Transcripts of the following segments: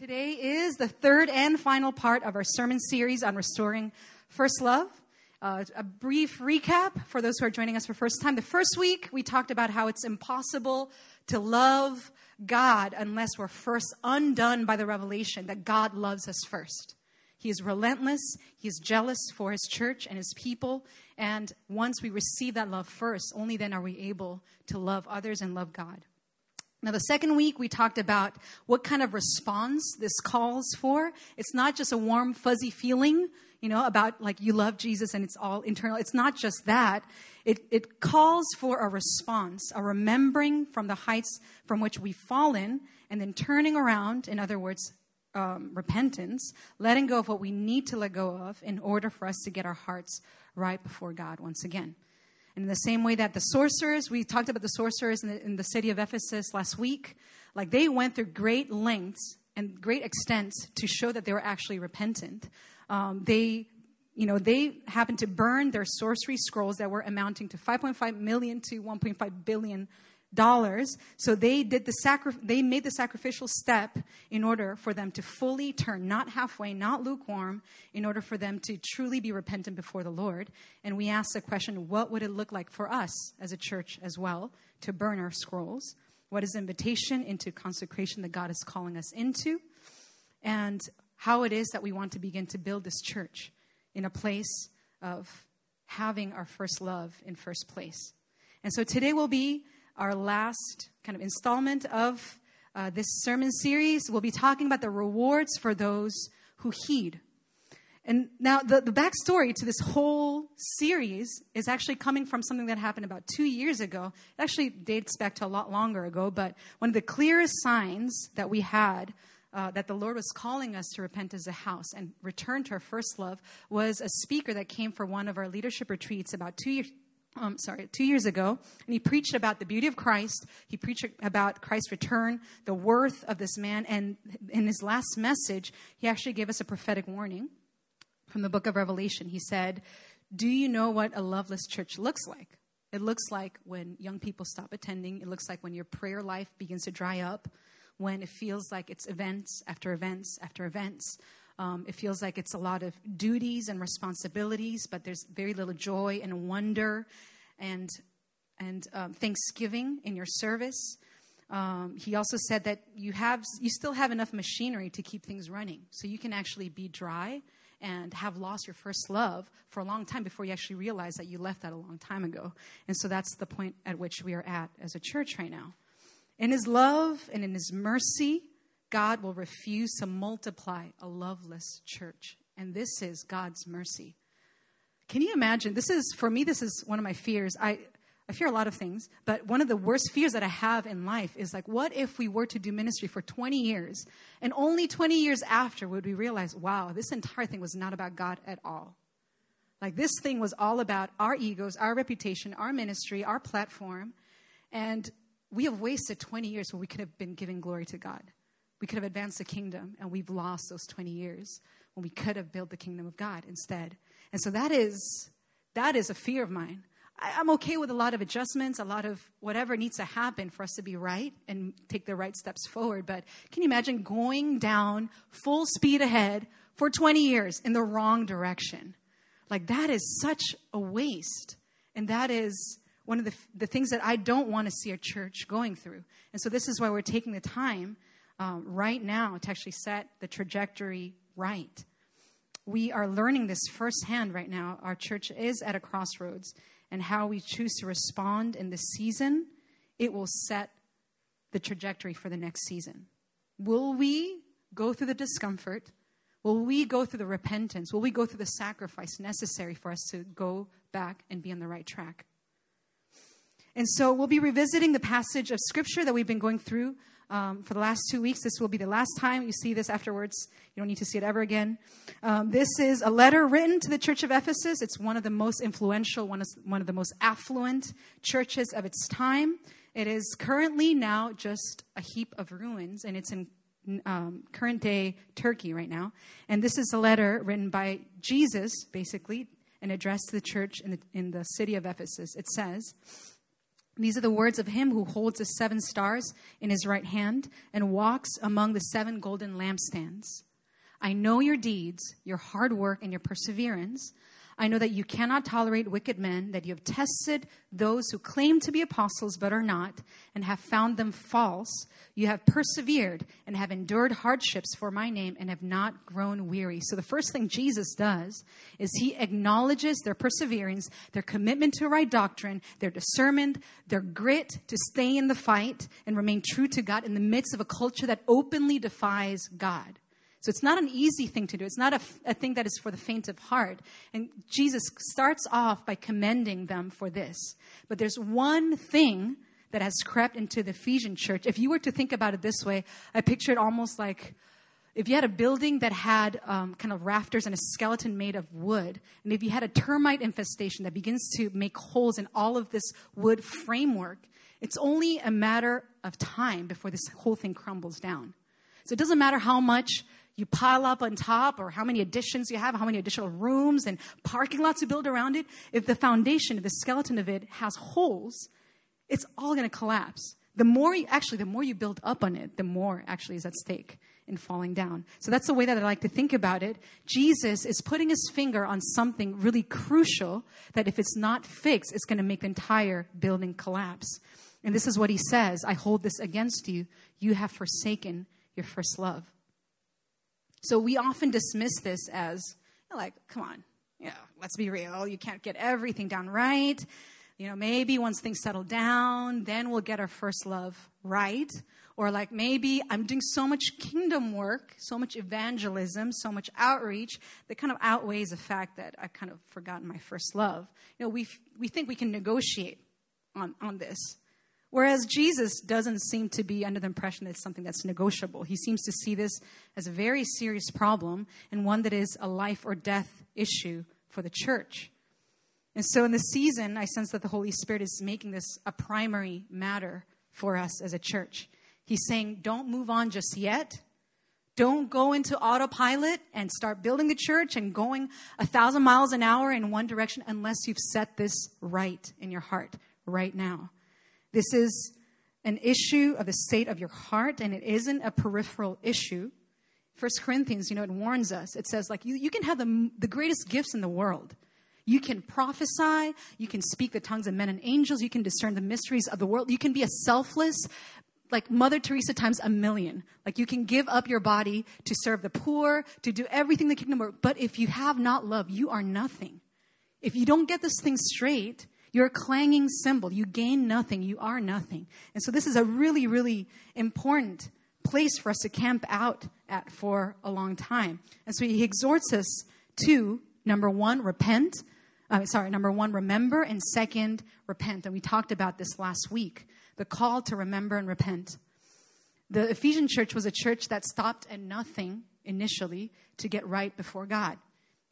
Today is the third and final part of our sermon series on restoring first love. A brief recap for those who are joining us for the first time. The first week, we talked about how it's impossible to love God unless we're first undone by the revelation that God loves us first. He is relentless. He is jealous for his church and his people. And once we receive that love first, only then are we able to love others and love God. Now, the second week, we talked about what kind of response this calls for. It's not just a warm, fuzzy feeling, about like you love Jesus and it's all internal. It's not just that. It calls for a response, a remembering from the heights from which we've fallen, and then turning around, in other words, repentance, letting go of what we need to let go of in order for us to get our hearts right before God once again. In the same way that the sorcerers, we talked about the sorcerers in the city of Ephesus last week, like they went through great lengths and great extents to show that they were actually repentant. They happened to burn their sorcery scrolls that were amounting to $5.5 million to $1.5 billion. So they made the sacrificial step in order for them to fully turn, not halfway, not lukewarm, in order for them to truly be repentant before the Lord. And we asked the question, what would it look like for us as a church as well to burn our scrolls? What is the invitation into consecration that God is calling us into? And how it is that we want to begin to build this church in a place of having our first love in first place. And so today will be our last kind of installment of this sermon series. We'll be talking about the rewards for those who heed. And now the backstory to this whole series is actually coming from something that happened about 2 years ago. It actually dates back to a lot longer ago, but one of the clearest signs that we had that the Lord was calling us to repent as a house and return to our first love was a speaker that came for one of our leadership retreats about 2 years ago, and he preached about the beauty of Christ. He preached about Christ's return, the worth of this man, and in his last message, he actually gave us a prophetic warning from the book of Revelation. He said, "Do you know what a loveless church looks like? It looks like when young people stop attending. It looks like when your prayer life begins to dry up, when it feels like it's events after events after events. It feels like it's a lot of duties and responsibilities, but there's very little joy and wonder and thanksgiving in your service." He also said that you still have enough machinery to keep things running, so you can actually be dry and have lost your first love for a long time before you actually realize that you left that a long time ago. And so that's the point at which we are at as a church right now. In his love and in his mercy, God will refuse to multiply a loveless church. And this is God's mercy. Can you imagine? This is one of my fears. I fear a lot of things, but one of the worst fears that I have in life is like, what if we were to do ministry for 20 years and only 20 years after would we realize, wow, this entire thing was not about God at all. Like this thing was all about our egos, our reputation, our ministry, our platform. And we have wasted 20 years where we could have been giving glory to God. We could have advanced the kingdom, and we've lost those 20 years when we could have built the kingdom of God instead. And so that is a fear of mine. I'm okay with a lot of adjustments, a lot of whatever needs to happen for us to be right and take the right steps forward. But can you imagine going down full speed ahead for 20 years in the wrong direction? Like that is such a waste. And that is one of the things that I don't want to see a church going through. And so this is why we're taking the time right now to actually set the trajectory right. We are learning this firsthand right now. Our church is at a crossroads, and how we choose to respond in this season, it will set the trajectory for the next season. Will we go through the discomfort? Will we go through the repentance? Will we go through the sacrifice necessary for us to go back and be on the right track? And so we'll be revisiting the passage of Scripture that we've been going through for the last 2 weeks. This will be the last time you see this afterwards. You don't need to see it ever again. This is a letter written to the church of Ephesus. It's one of the most influential, one of the most affluent churches of its time. It is currently now just a heap of ruins, and it's in current-day Turkey right now. And this is a letter written by Jesus, basically, and addressed to the church in the city of Ephesus. It says, These are the words of him who holds the seven stars in his right hand and walks among the seven golden lampstands. I know your deeds, your hard work, and your perseverance. I know that you cannot tolerate wicked men, that you have tested those who claim to be apostles but are not, and have found them false. You have persevered and have endured hardships for my name and have not grown weary. So the first thing Jesus does is he acknowledges their perseverance, their commitment to right doctrine, their discernment, their grit to stay in the fight and remain true to God in the midst of a culture that openly defies God. So it's not an easy thing to do. It's not a thing that is for the faint of heart. And Jesus starts off by commending them for this. But there's one thing that has crept into the Ephesian church. If you were to think about it this way, I picture it almost like if you had a building that had kind of rafters and a skeleton made of wood, and if you had a termite infestation that begins to make holes in all of this wood framework, it's only a matter of time before this whole thing crumbles down. So it doesn't matter how much you pile up on top or how many additions you have, how many additional rooms and parking lots you build around it. If the foundation, if the skeleton of it has holes, it's all going to collapse. The more you build up on it, the more actually is at stake in falling down. So that's the way that I like to think about it. Jesus is putting his finger on something really crucial that if it's not fixed, it's going to make the entire building collapse. And this is what he says, I hold this against you. You have forsaken your first love. So we often dismiss this as, like, come on, let's be real. You can't get everything down right. Maybe once things settle down, then we'll get our first love right. Or like maybe I'm doing so much kingdom work, so much evangelism, so much outreach that kind of outweighs the fact that I've kind of forgotten my first love. We think we can negotiate on this. Whereas Jesus doesn't seem to be under the impression that it's something that's negotiable. He seems to see this as a very serious problem and one that is a life or death issue for the church. And so in this season, I sense that the Holy Spirit is making this a primary matter for us as a church. He's saying, don't move on just yet. Don't go into autopilot and start building the church and going 1,000 miles an hour in one direction unless you've set this right in your heart right now. This is an issue of the state of your heart, and it isn't a peripheral issue. 1 Corinthians, it warns us. It says, you can have the greatest gifts in the world. You can prophesy. You can speak the tongues of men and angels. You can discern the mysteries of the world. You can be a selfless, like Mother Teresa times a million. Like, you can give up your body to serve the poor, to do everything in the kingdom work. But if you have not love, you are nothing. If you don't get this thing straight, you're a clanging cymbal. You gain nothing. You are nothing. And so this is a really, really important place for us to camp out at for a long time. And so he exhorts us to, number one, remember, and second, repent. And we talked about this last week, the call to remember and repent. The Ephesian church was a church that stopped at nothing initially to get right before God.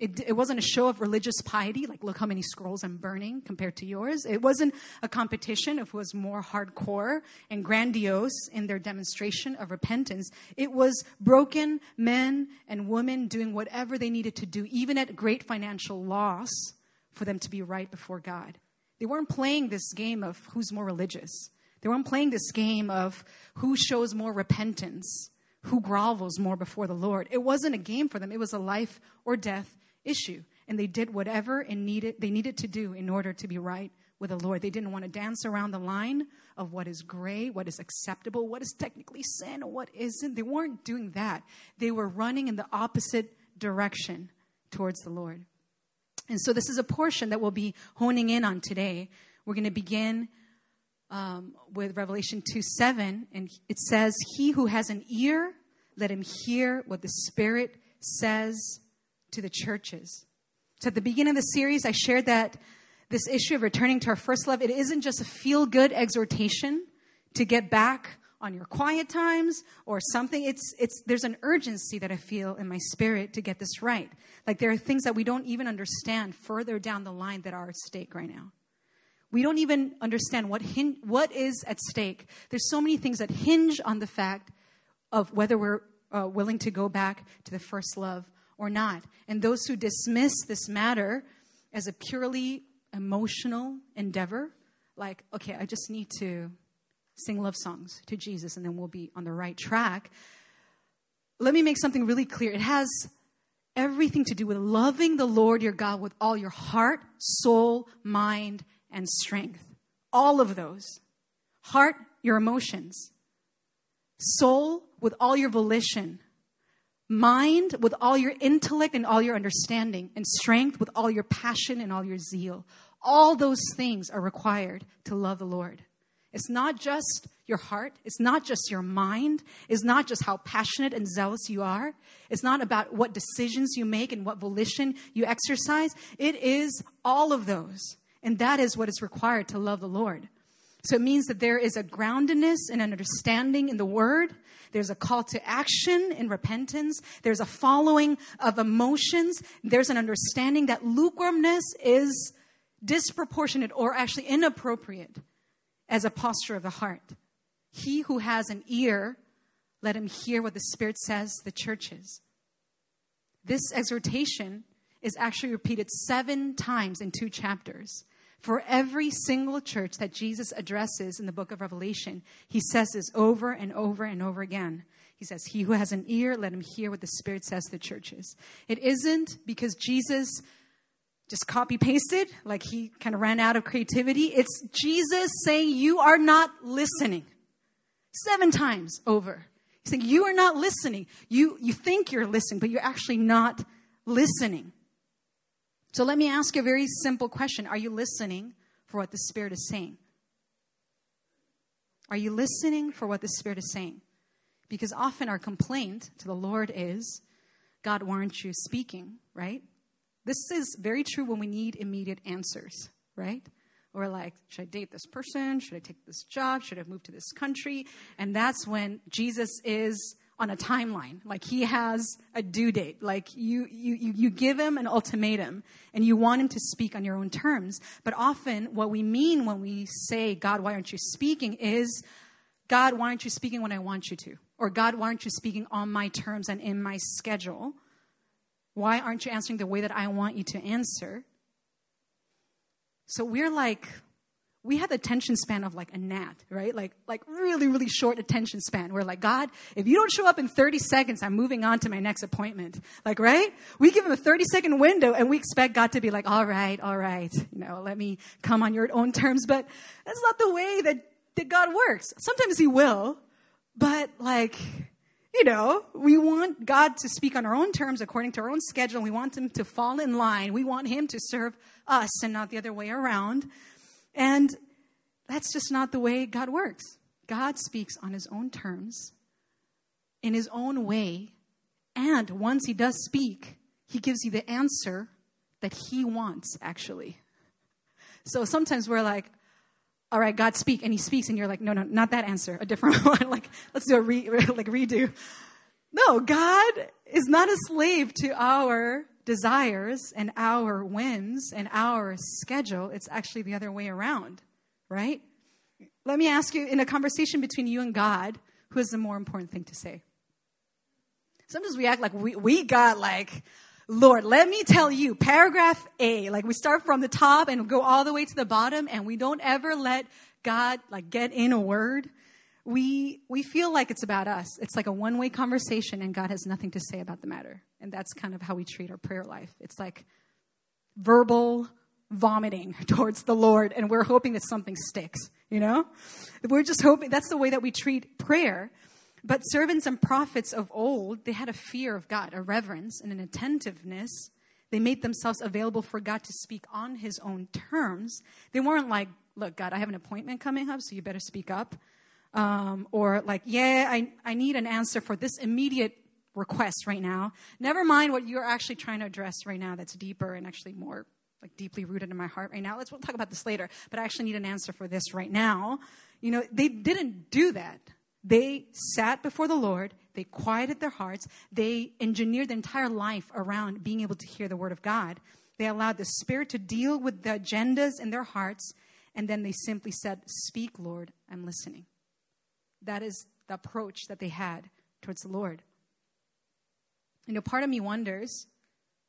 It wasn't a show of religious piety, like, look how many scrolls I'm burning compared to yours. It wasn't a competition of who was more hardcore and grandiose in their demonstration of repentance. It was broken men and women doing whatever they needed to do, even at great financial loss, for them to be right before God. They weren't playing this game of who's more religious. They weren't playing this game of who shows more repentance, who grovels more before the Lord. It wasn't a game for them. It was a life or death issue, and they did whatever they needed to do in order to be right with the Lord. They didn't want to dance around the line of what is gray, what is acceptable, what is technically sin, what isn't. They weren't doing that. They were running in the opposite direction towards the Lord. And so this is a portion that we'll be honing in on today. We're going to begin with Revelation 2:7, and it says, "He who has an ear, let him hear what the Spirit says to the churches." So at the beginning of the series, I shared that this issue of returning to our first love, it isn't just a feel-good exhortation to get back on your quiet times or something. There's an urgency that I feel in my spirit to get this right. Like, there are things that we don't even understand further down the line that are at stake right now. We don't even understand what is at stake. There's so many things that hinge on the fact of whether we're willing to go back to the first love or not. And those who dismiss this matter as a purely emotional endeavor, like, okay, I just need to sing love songs to Jesus and then we'll be on the right track. Let me make something really clear. It has everything to do with loving the Lord your God with all your heart, soul, mind, and strength. All of those. Heart, your emotions. Soul, with all your volition. Mind, with all your intellect and all your understanding. And strength, with all your passion and all your zeal. All those things are required to love the Lord. It's not just your heart. It's not just your mind. It's not just how passionate and zealous you are. It's not about what decisions you make and what volition you exercise. It is all of those. And that is what is required to love the Lord. So it means that there is a groundedness and an understanding in the Word. There's a call to action in repentance. There's a following of emotions. There's an understanding that lukewarmness is disproportionate or actually inappropriate as a posture of the heart. He who has an ear, let him hear what the Spirit says to the churches. This exhortation is actually repeated 7 times in 2 chapters. For every single church that Jesus addresses in the book of Revelation, he says this over and over and over again. He says, he who has an ear, let him hear what the Spirit says to the churches. It isn't because Jesus just copy-pasted, like he kind of ran out of creativity. It's Jesus saying, you are not listening. 7 times over. He's saying, you are not listening. You think you're listening, but you're actually not listening. So let me ask you a very simple question. Are you listening for what the Spirit is saying? Are you listening for what the Spirit is saying? Because often our complaint to the Lord is, God, why aren't you speaking, right? This is very true when we need immediate answers, right? Or like, should I date this person? Should I take this job? Should I move to this country? And that's when Jesus is on a timeline. Like he has a due date. Like you give him an ultimatum and you want him to speak on your own terms. But often what we mean when we say, God, why aren't you speaking is, God, why aren't you speaking when I want you to? Or God, why aren't you speaking on my terms and in my schedule? Why aren't you answering the way that I want you to answer? So we're like, we have the attention span of like a gnat, right? Like really, really short attention span. We're like, God, if you don't show up in 30 seconds, I'm moving on to my next appointment. Like, right? We give him a 30-second window and we expect God to be like, all right. You know, let me come on your own terms. But that's not the way that God works. Sometimes he will, but like, you know, we want God to speak on our own terms according to our own schedule. We want him to fall in line. We want him to serve us and not the other way around. And that's just not the way God works. God speaks on his own terms, in his own way. And once he does speak, he gives you the answer that he wants, actually. So sometimes we're like, all right, God, speak. And he speaks and you're like, no, not that answer. A different one. Like, let's do a redo. No, God is not a slave to our desires and our whims and our schedule. It's actually the other way around, right? Let me ask you, in a conversation between you and God, who is the more important thing to say? Sometimes we act like we got like, Lord, let me tell you, paragraph A, like we start from the top and go all the way to the bottom, and we don't ever let God like get in a word. We feel like it's about us. It's like a one-way conversation, and God has nothing to say about the matter. And that's kind of how we treat our prayer life. It's like verbal vomiting towards the Lord, and we're hoping that something sticks, you know? We're just hoping. That's the way that we treat prayer. But servants and prophets of old, they had a fear of God, a reverence and an attentiveness. They made themselves available for God to speak on his own terms. They weren't like, look, God, I have an appointment coming up, so you better speak up. Or like, I need an answer for this immediate request right now. Never mind what you're actually trying to address right now that's deeper and actually more like deeply rooted in my heart right now. We'll talk about this later, but I actually need an answer for this right now. You know, they didn't do that. They sat before the Lord. They quieted their hearts. They engineered their entire life around being able to hear the word of God. They allowed the Spirit to deal with the agendas in their hearts. And then they simply said, speak, Lord, I'm listening. That is the approach that they had towards the Lord. You know, part of me wonders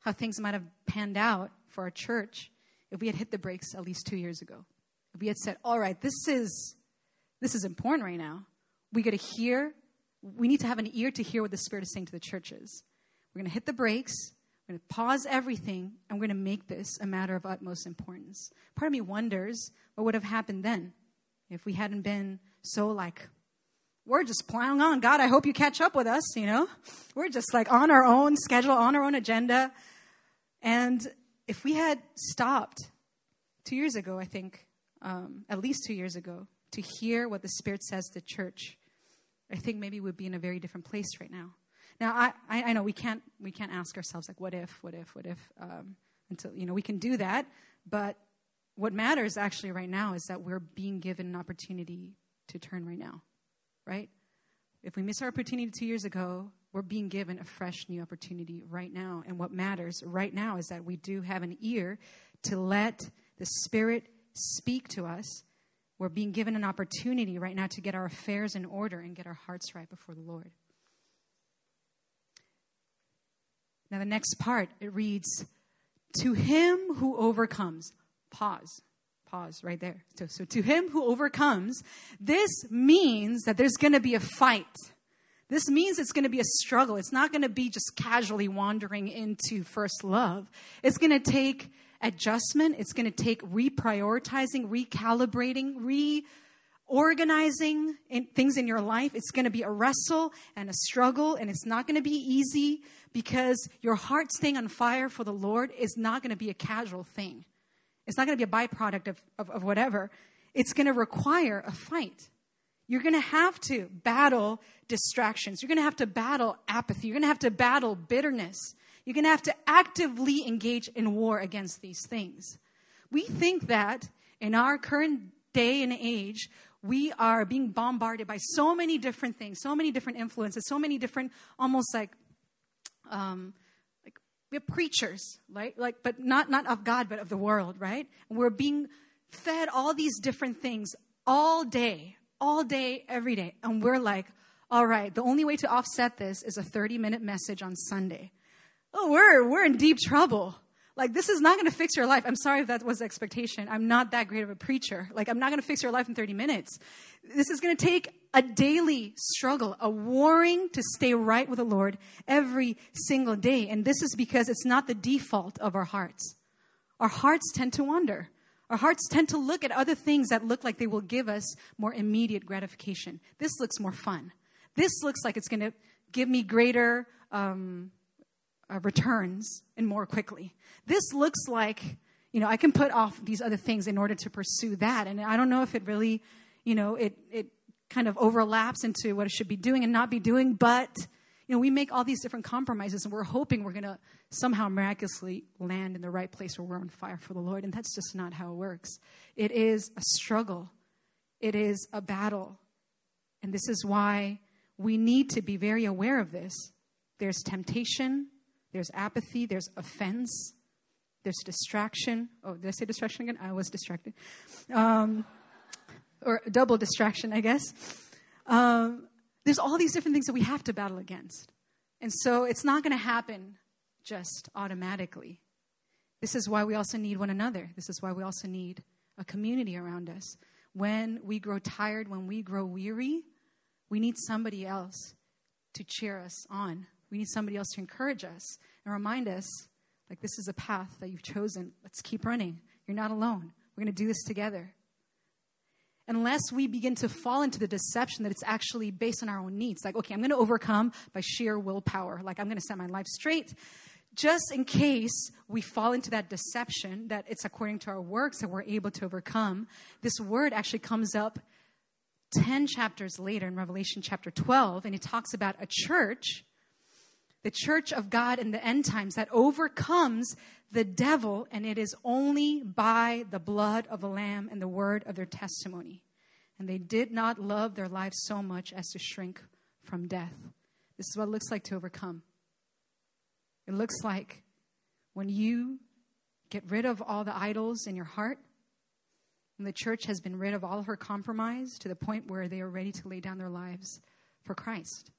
how things might have panned out for our church if we had hit the brakes at least 2 years ago. If we had said, all right, this is important right now. We got to hear. We need to have an ear to hear what the Spirit is saying to the churches. We're going to hit the brakes. We're going to pause everything. And we're going to make this a matter of utmost importance. Part of me wonders what would have happened then if we hadn't been so like, we're just plowing on. God, I hope you catch up with us, you know. We're just like on our own schedule, on our own agenda. And if we had stopped 2 years ago, I think, at least 2 years ago, to hear what the Spirit says to church, I think maybe we'd be in a very different place right now. Now, I know we can't ask ourselves, like, what if, until, you know, we can do that. But what matters actually right now is that we're being given an opportunity to turn right now, right? If we missed our opportunity 2 years ago, we're being given a fresh new opportunity right now. And what matters right now is that we do have an ear to let the Spirit speak to us. We're being given an opportunity right now to get our affairs in order and get our hearts right before the Lord. Now, the next part, it reads, to him who overcomes. Pause right there. So to him who overcomes, this means that there's going to be a fight. This means it's going to be a struggle. It's not going to be just casually wandering into first love. It's going to take adjustment. It's going to take reprioritizing, recalibrating, reorganizing things in your life. It's going to be a wrestle and a struggle, and it's not going to be easy because your heart staying on fire for the Lord is not going to be a casual thing. It's not going to be a byproduct of whatever. It's going to require a fight. You're going to have to battle distractions. You're going to have to battle apathy. You're going to have to battle bitterness. You're going to have to actively engage in war against these things. We think that in our current day and age, we are being bombarded by so many different things, so many different influences, so many different almost like we have preachers, right? Like, but not of God, but of the world, right? And we're being fed all these different things all day, every day. And we're like, all right, the only way to offset this is a 30-minute message on Sunday. Oh, we're in deep trouble. Like, this is not going to fix your life. I'm sorry if that was the expectation. I'm not that great of a preacher. Like, I'm not going to fix your life in 30 minutes. This is going to take a daily struggle, a warring to stay right with the Lord every single day. And this is because it's not the default of our hearts. Our hearts tend to wander. Our hearts tend to look at other things that look like they will give us more immediate gratification. This looks more fun. This looks like it's going to give me greater returns and more quickly. This looks like, you know, I can put off these other things in order to pursue that. And I don't know if it really, you know, it kind of overlaps into what it should be doing and not be doing. But, you know, we make all these different compromises and we're hoping we're going to somehow miraculously land in the right place where we're on fire for the Lord. And that's just not how it works. It is a struggle. It is a battle. And this is why we need to be very aware of this. There's temptation. There's apathy. There's offense. There's distraction. Oh, did I say distraction again? I was distracted. Or double distraction, I guess. There's all these different things that we have to battle against. And so it's not going to happen just automatically. This is why we also need one another. This is why we also need a community around us. When we grow tired, when we grow weary, we need somebody else to cheer us on. We need somebody else to encourage us and remind us, like, this is a path that you've chosen. Let's keep running. You're not alone. We're going to do this together. Unless we begin to fall into the deception that it's actually based on our own needs. Like, okay, I'm going to overcome by sheer willpower. Like, I'm going to set my life straight. Just in case we fall into that deception that it's according to our works that we're able to overcome, this word actually comes up 10 chapters later in Revelation chapter 12, and it talks about a church, the church of God in the end times, that overcomes the devil, and it is only by the blood of the Lamb and the word of their testimony. And they did not love their lives so much as to shrink from death. This is what it looks like to overcome. It looks like when you get rid of all the idols in your heart, and the church has been rid of all her compromise to the point where they are ready to lay down their lives for Christ.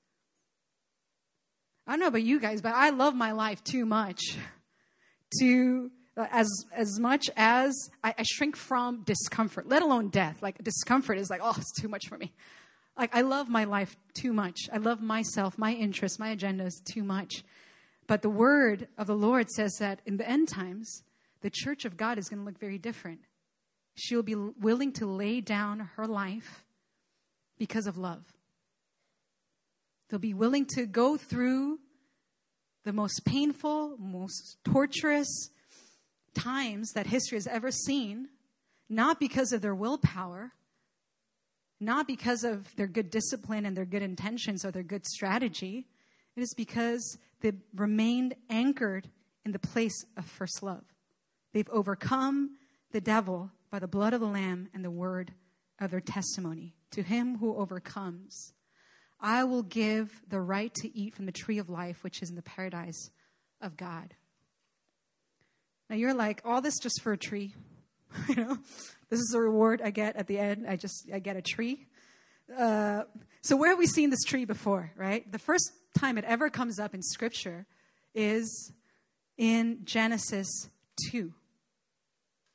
I don't know about you guys, but I love my life too much. To as much as I shrink from discomfort, let alone death. Like, discomfort is like, oh, it's too much for me. Like, I love my life too much. I love myself, my interests, my agendas too much. But the word of the Lord says that in the end times, the church of God is going to look very different. She'll be willing to lay down her life because of love. They'll be willing to go through the most painful, most torturous times that history has ever seen, not because of their willpower, not because of their good discipline and their good intentions or their good strategy. It is because they remained anchored in the place of first love. They've overcome the devil by the blood of the Lamb and the word of their testimony. To him who overcomes, I will give the right to eat from the tree of life, which is in the paradise of God. Now you're like, all this just for a tree. You know, this is the reward I get at the end. I get a tree. So where have we seen this tree before, right? The first time it ever comes up in Scripture is in Genesis 2.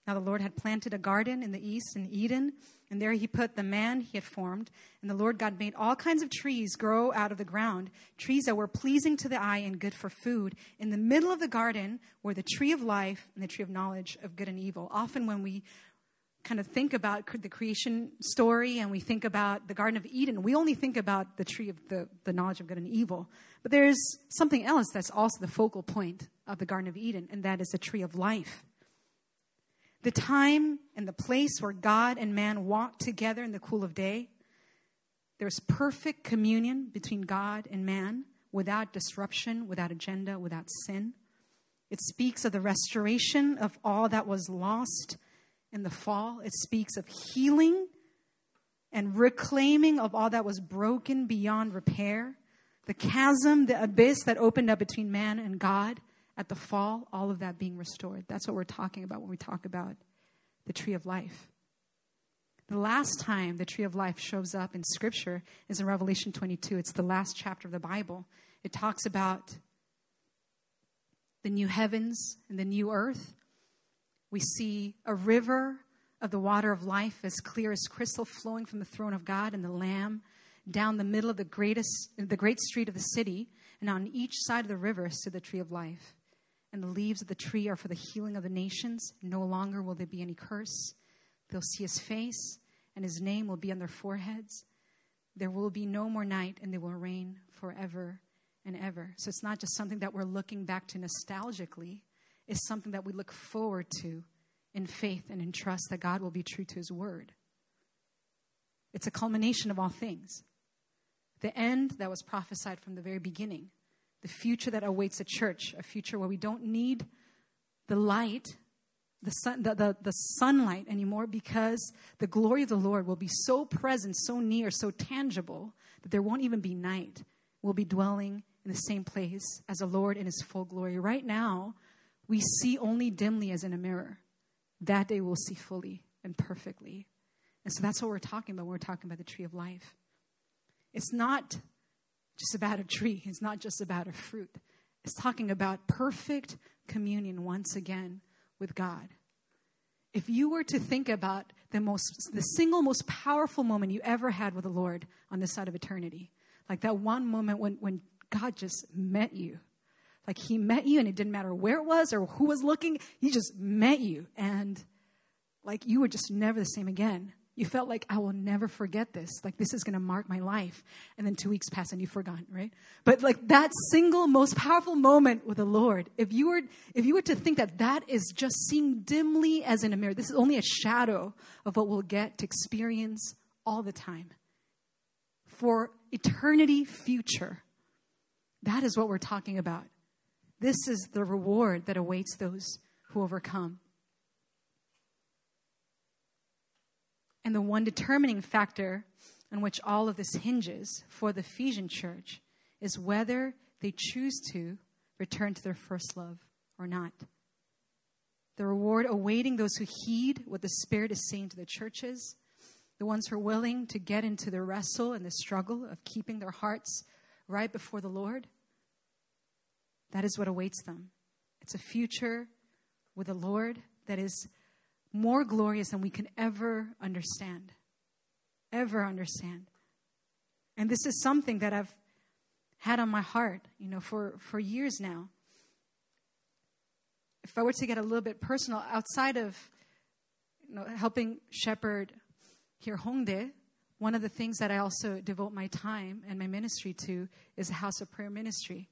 Now the Lord had planted a garden in the east in Eden, and there he put the man he had formed. And the Lord God made all kinds of trees grow out of the ground, trees that were pleasing to the eye and good for food. In the middle of the garden were the tree of life and the tree of knowledge of good and evil. Often when we kind of think about the creation story and we think about the Garden of Eden, we only think about the tree of the knowledge of good and evil. But there's something else that's also the focal point of the Garden of Eden, and that is the tree of life. The time and the place where God and man walked together in the cool of day, there's perfect communion between God and man without disruption, without agenda, without sin. It speaks of the restoration of all that was lost in the fall. It speaks of healing and reclaiming of all that was broken beyond repair. The chasm, the abyss that opened up between man and God at the fall, all of that being restored. That's what we're talking about when we talk about the tree of life. The last time the tree of life shows up in Scripture is in Revelation 22. It's the last chapter of the Bible. It talks about the new heavens and the new earth. We see a river of the water of life as clear as crystal flowing from the throne of God and the Lamb down the middle of the great street of the city. And on each side of the river stood the tree of life. And the leaves of the tree are for the healing of the nations. No longer will there be any curse. They'll see his face, and his name will be on their foreheads. There will be no more night, and they will reign forever and ever. So it's not just something that we're looking back to nostalgically. It's something that we look forward to in faith and in trust that God will be true to his word. It's a culmination of all things. The end that was prophesied from the very beginning. The future that awaits the church, a future where we don't need the light, the sunlight anymore, because the glory of the Lord will be so present, so near, so tangible that there won't even be night. We'll be dwelling in the same place as the Lord in his full glory. Right now, we see only dimly as in a mirror. That day we'll see fully and perfectly. And so that's what we're talking about when we're talking about the tree of life. It's not just about a tree. It's not just about a fruit. It's talking about perfect communion once again with God. If you were to think about the single most powerful moment you ever had with the Lord on this side of eternity, like that one moment when God just met you, like he met you and it didn't matter where it was or who was looking, he just met you and like you were just never the same again. You felt like, I will never forget this. Like, this is going to mark my life. And then 2 weeks pass and you've forgotten, right? But like that single most powerful moment with the Lord, if you were to think that that is just seen dimly as in a mirror, this is only a shadow of what we'll get to experience all the time. For eternity future, that is what we're talking about. This is the reward that awaits those who overcome. And the one determining factor on which all of this hinges for the Ephesian church is whether they choose to return to their first love or not. The reward awaiting those who heed what the Spirit is saying to the churches, the ones who are willing to get into the wrestle and the struggle of keeping their hearts right before the Lord, that is what awaits them. It's a future with the Lord that is more glorious than we can ever understand. Ever understand. And this is something that I've had on my heart, for years now. If I were to get a little bit personal, outside of helping shepherd here Hongdae, one of the things that I also devote my time and my ministry to is a house of prayer ministry.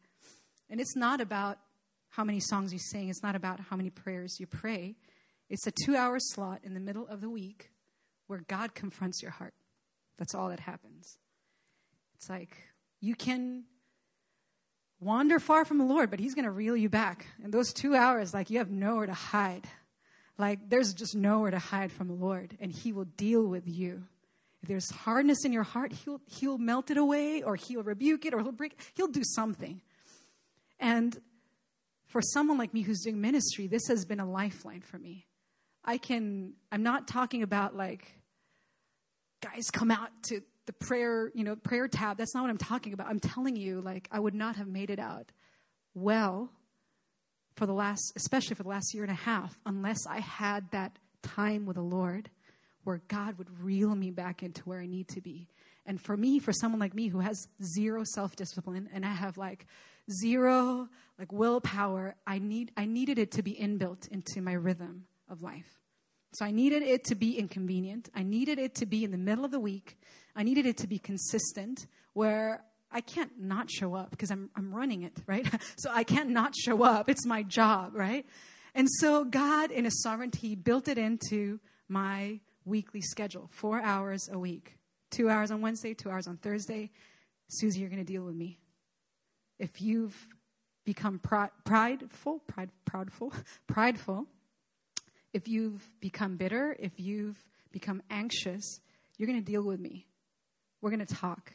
And it's not about how many songs you sing. It's not about how many prayers you pray. It's a 2-hour slot in the middle of the week where God confronts your heart. That's all that happens. It's like you can wander far from the Lord, but he's going to reel you back. And those 2 hours, you have nowhere to hide. There's just nowhere to hide from the Lord, and he will deal with you. If there's hardness in your heart, he'll melt it away, or he'll rebuke it, or he'll break it. He'll do something. And for someone like me who's doing ministry, this has been a lifeline for me. I'm not talking about guys come out to the prayer, prayer tab. That's not what I'm talking about. I'm telling you, I would not have made it out well especially for the last year and a half, unless I had that time with the Lord where God would reel me back into where I need to be. And for someone like me who has zero self-discipline, and I have zero willpower, I needed it to be inbuilt into my rhythm of life. So I needed it to be inconvenient. I needed it to be in the middle of the week. I needed it to be consistent, where I can't not show up because I'm running it, right? So I can't not show up. It's my job, right? And so God, in his sovereignty, built it into my weekly schedule, 4 hours a week. 2 hours on Wednesday, 2 hours on Thursday. Susie, you're going to deal with me. If you've become prideful, if you've become bitter, if you've become anxious, you're going to deal with me. We're going to talk.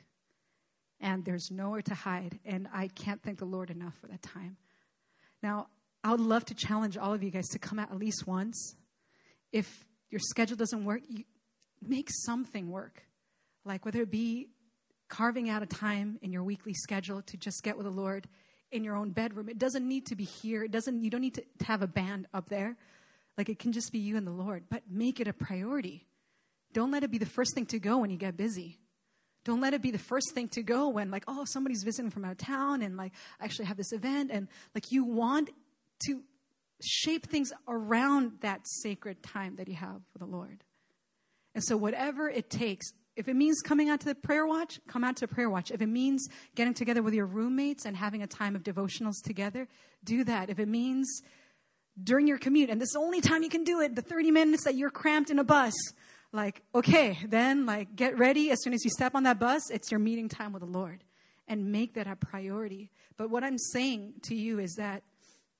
And there's nowhere to hide. And I can't thank the Lord enough for that time. Now, I would love to challenge all of you guys to come out at least once. If your schedule doesn't work, make something work. Whether it be carving out a time in your weekly schedule to just get with the Lord in your own bedroom. It doesn't need to be here. You don't need to have a band up there. It can just be you and the Lord. But make it a priority. Don't let it be the first thing to go when you get busy. Don't let it be the first thing to go when somebody's visiting from out of town and I actually have this event, and you want to shape things around that sacred time that you have with the Lord. And so whatever it takes, if it means coming out to the prayer watch, come out to the prayer watch. If it means getting together with your roommates and having a time of devotionals together, do that. If it means during your commute, and this is the only time you can do it, the 30 minutes that you're cramped in a bus, get ready. As soon as you step on that bus, it's your meeting time with the Lord, and make that a priority. But what I'm saying to you is that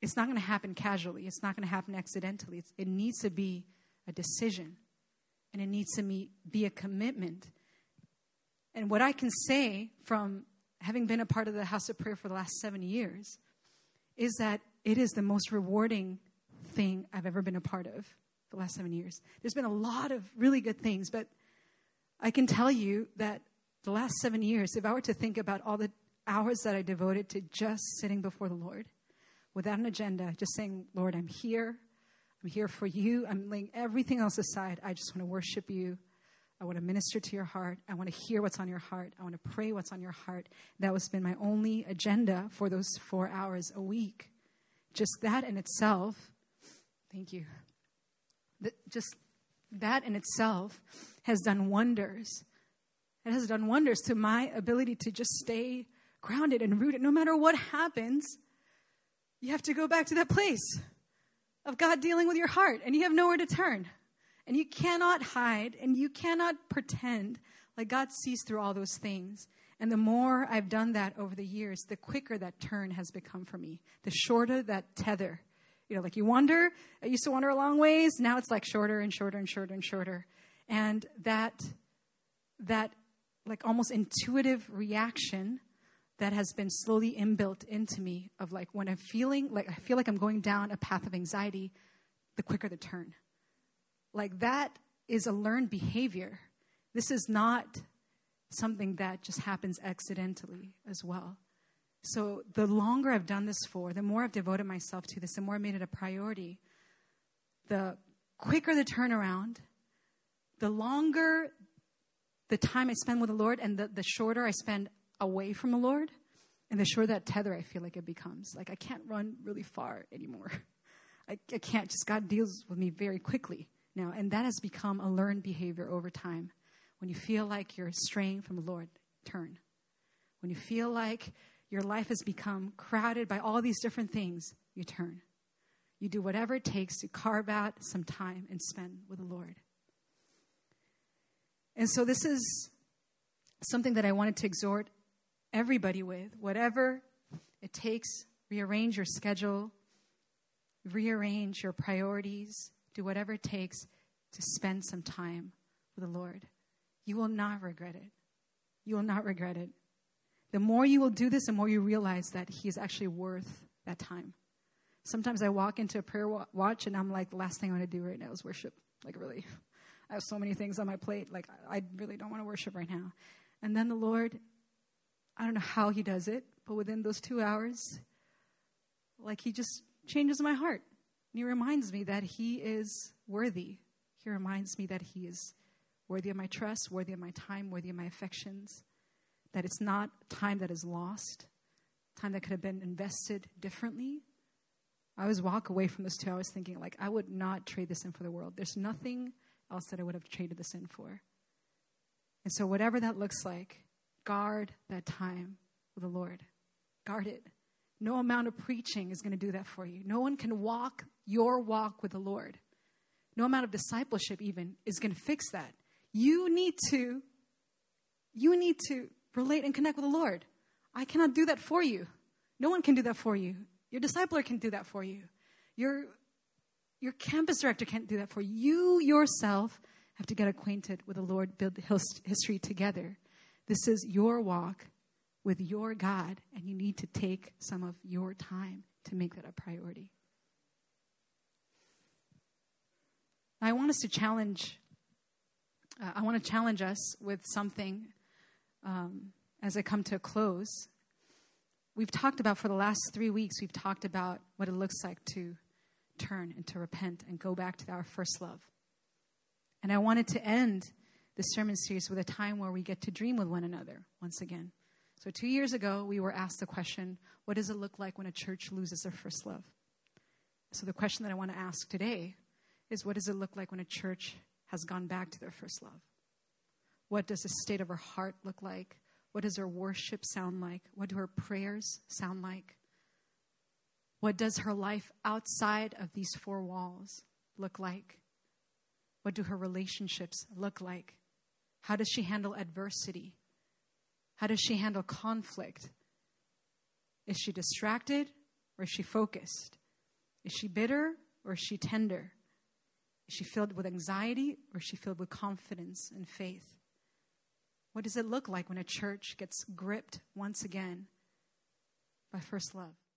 it's not going to happen casually. It's not going to happen accidentally. It needs to be a decision, and it needs to be a commitment. And what I can say from having been a part of the house of prayer for the last 7 years is that it is the most rewarding thing I've ever been a part of. The last 7 years. There's been a lot of really good things, but I can tell you that the last 7 years, if I were to think about all the hours that I devoted to just sitting before the Lord without an agenda, just saying, Lord, I'm here for you. I'm laying everything else aside. I just want to worship you. I want to minister to your heart. I want to hear what's on your heart. I want to pray what's on your heart. That was been my only agenda for those 4 hours a week. Just that in itself. Thank you. Just that in itself has done wonders. It has done wonders to my ability to just stay grounded and rooted. No matter what happens, you have to go back to that place of God dealing with your heart, and you have nowhere to turn. And you cannot hide, and you cannot pretend. God sees through all those things. And the more I've done that over the years, the quicker that turn has become for me, the shorter that tether. You wander. I used to wander a long ways. Now it's shorter and shorter and shorter and shorter. And that almost intuitive reaction that has been slowly inbuilt into me of when I'm feeling, I feel I'm going down a path of anxiety, the quicker the turn. That is a learned behavior. This is not something that just happens accidentally as well. So the longer I've done this for, the more I've devoted myself to this, the more I made it a priority, the quicker the turnaround, the longer the time I spend with the Lord, and the shorter I spend away from the Lord, and the shorter that tether I feel like it becomes. Like, I can't run really far anymore. I can't. Just God deals with me very quickly now. And that has become a learned behavior over time. When you feel like you're straying from the Lord, turn. When you feel like your life has become crowded by all these different things, you turn. You do whatever it takes to carve out some time and spend with the Lord. And so this is something that I wanted to exhort everybody with. Whatever it takes, rearrange your schedule, rearrange your priorities, do whatever it takes to spend some time with the Lord. You will not regret it. You will not regret it. The more you will do this, the more you realize that He is actually worth that time. Sometimes I walk into a prayer watch and I'm like, the last thing I want to do right now is worship. Like, really, I have so many things on my plate. Like, I really don't want to worship right now. And then the Lord, I don't know how He does it, but within those 2 hours, like, He just changes my heart. And He reminds me that He is worthy. He reminds me that He is worthy of my trust, worthy of my time, worthy of my affections. That it's not time that is lost, time that could have been invested differently. I always walk away from those 2 hours thinking, like, I would not trade this in for the world. There's nothing else that I would have traded this in for. And so whatever that looks like, guard that time with the Lord. Guard it. No amount of preaching is going to do that for you. No one can walk your walk with the Lord. No amount of discipleship even is going to fix that. You need to relate and connect with the Lord. I cannot do that for you. No one can do that for you. Your discipler can do that for you. Your campus director can't do that for you. You yourself have to get acquainted with the Lord, build history together. This is your walk with your God, and you need to take some of your time to make that a priority. I want us to challenge. I want to challenge us with something as I come to a close. We've talked about, for the last 3 weeks, we've talked about what it looks like to turn and to repent and go back to our first love. And I wanted to end the sermon series with a time where we get to dream with one another once again. So 2 years ago, we were asked the question, what does it look like when a church loses their first love? So the question that I want to ask today is, what does it look like when a church has gone back to their first love? What does the state of her heart look like? What does her worship sound like? What do her prayers sound like? What does her life outside of these four walls look like? What do her relationships look like? How does she handle adversity? How does she handle conflict? Is she distracted or is she focused? Is she bitter or is she tender? Is she filled with anxiety or is she filled with confidence and faith? What does it look like when a church gets gripped once again by first love?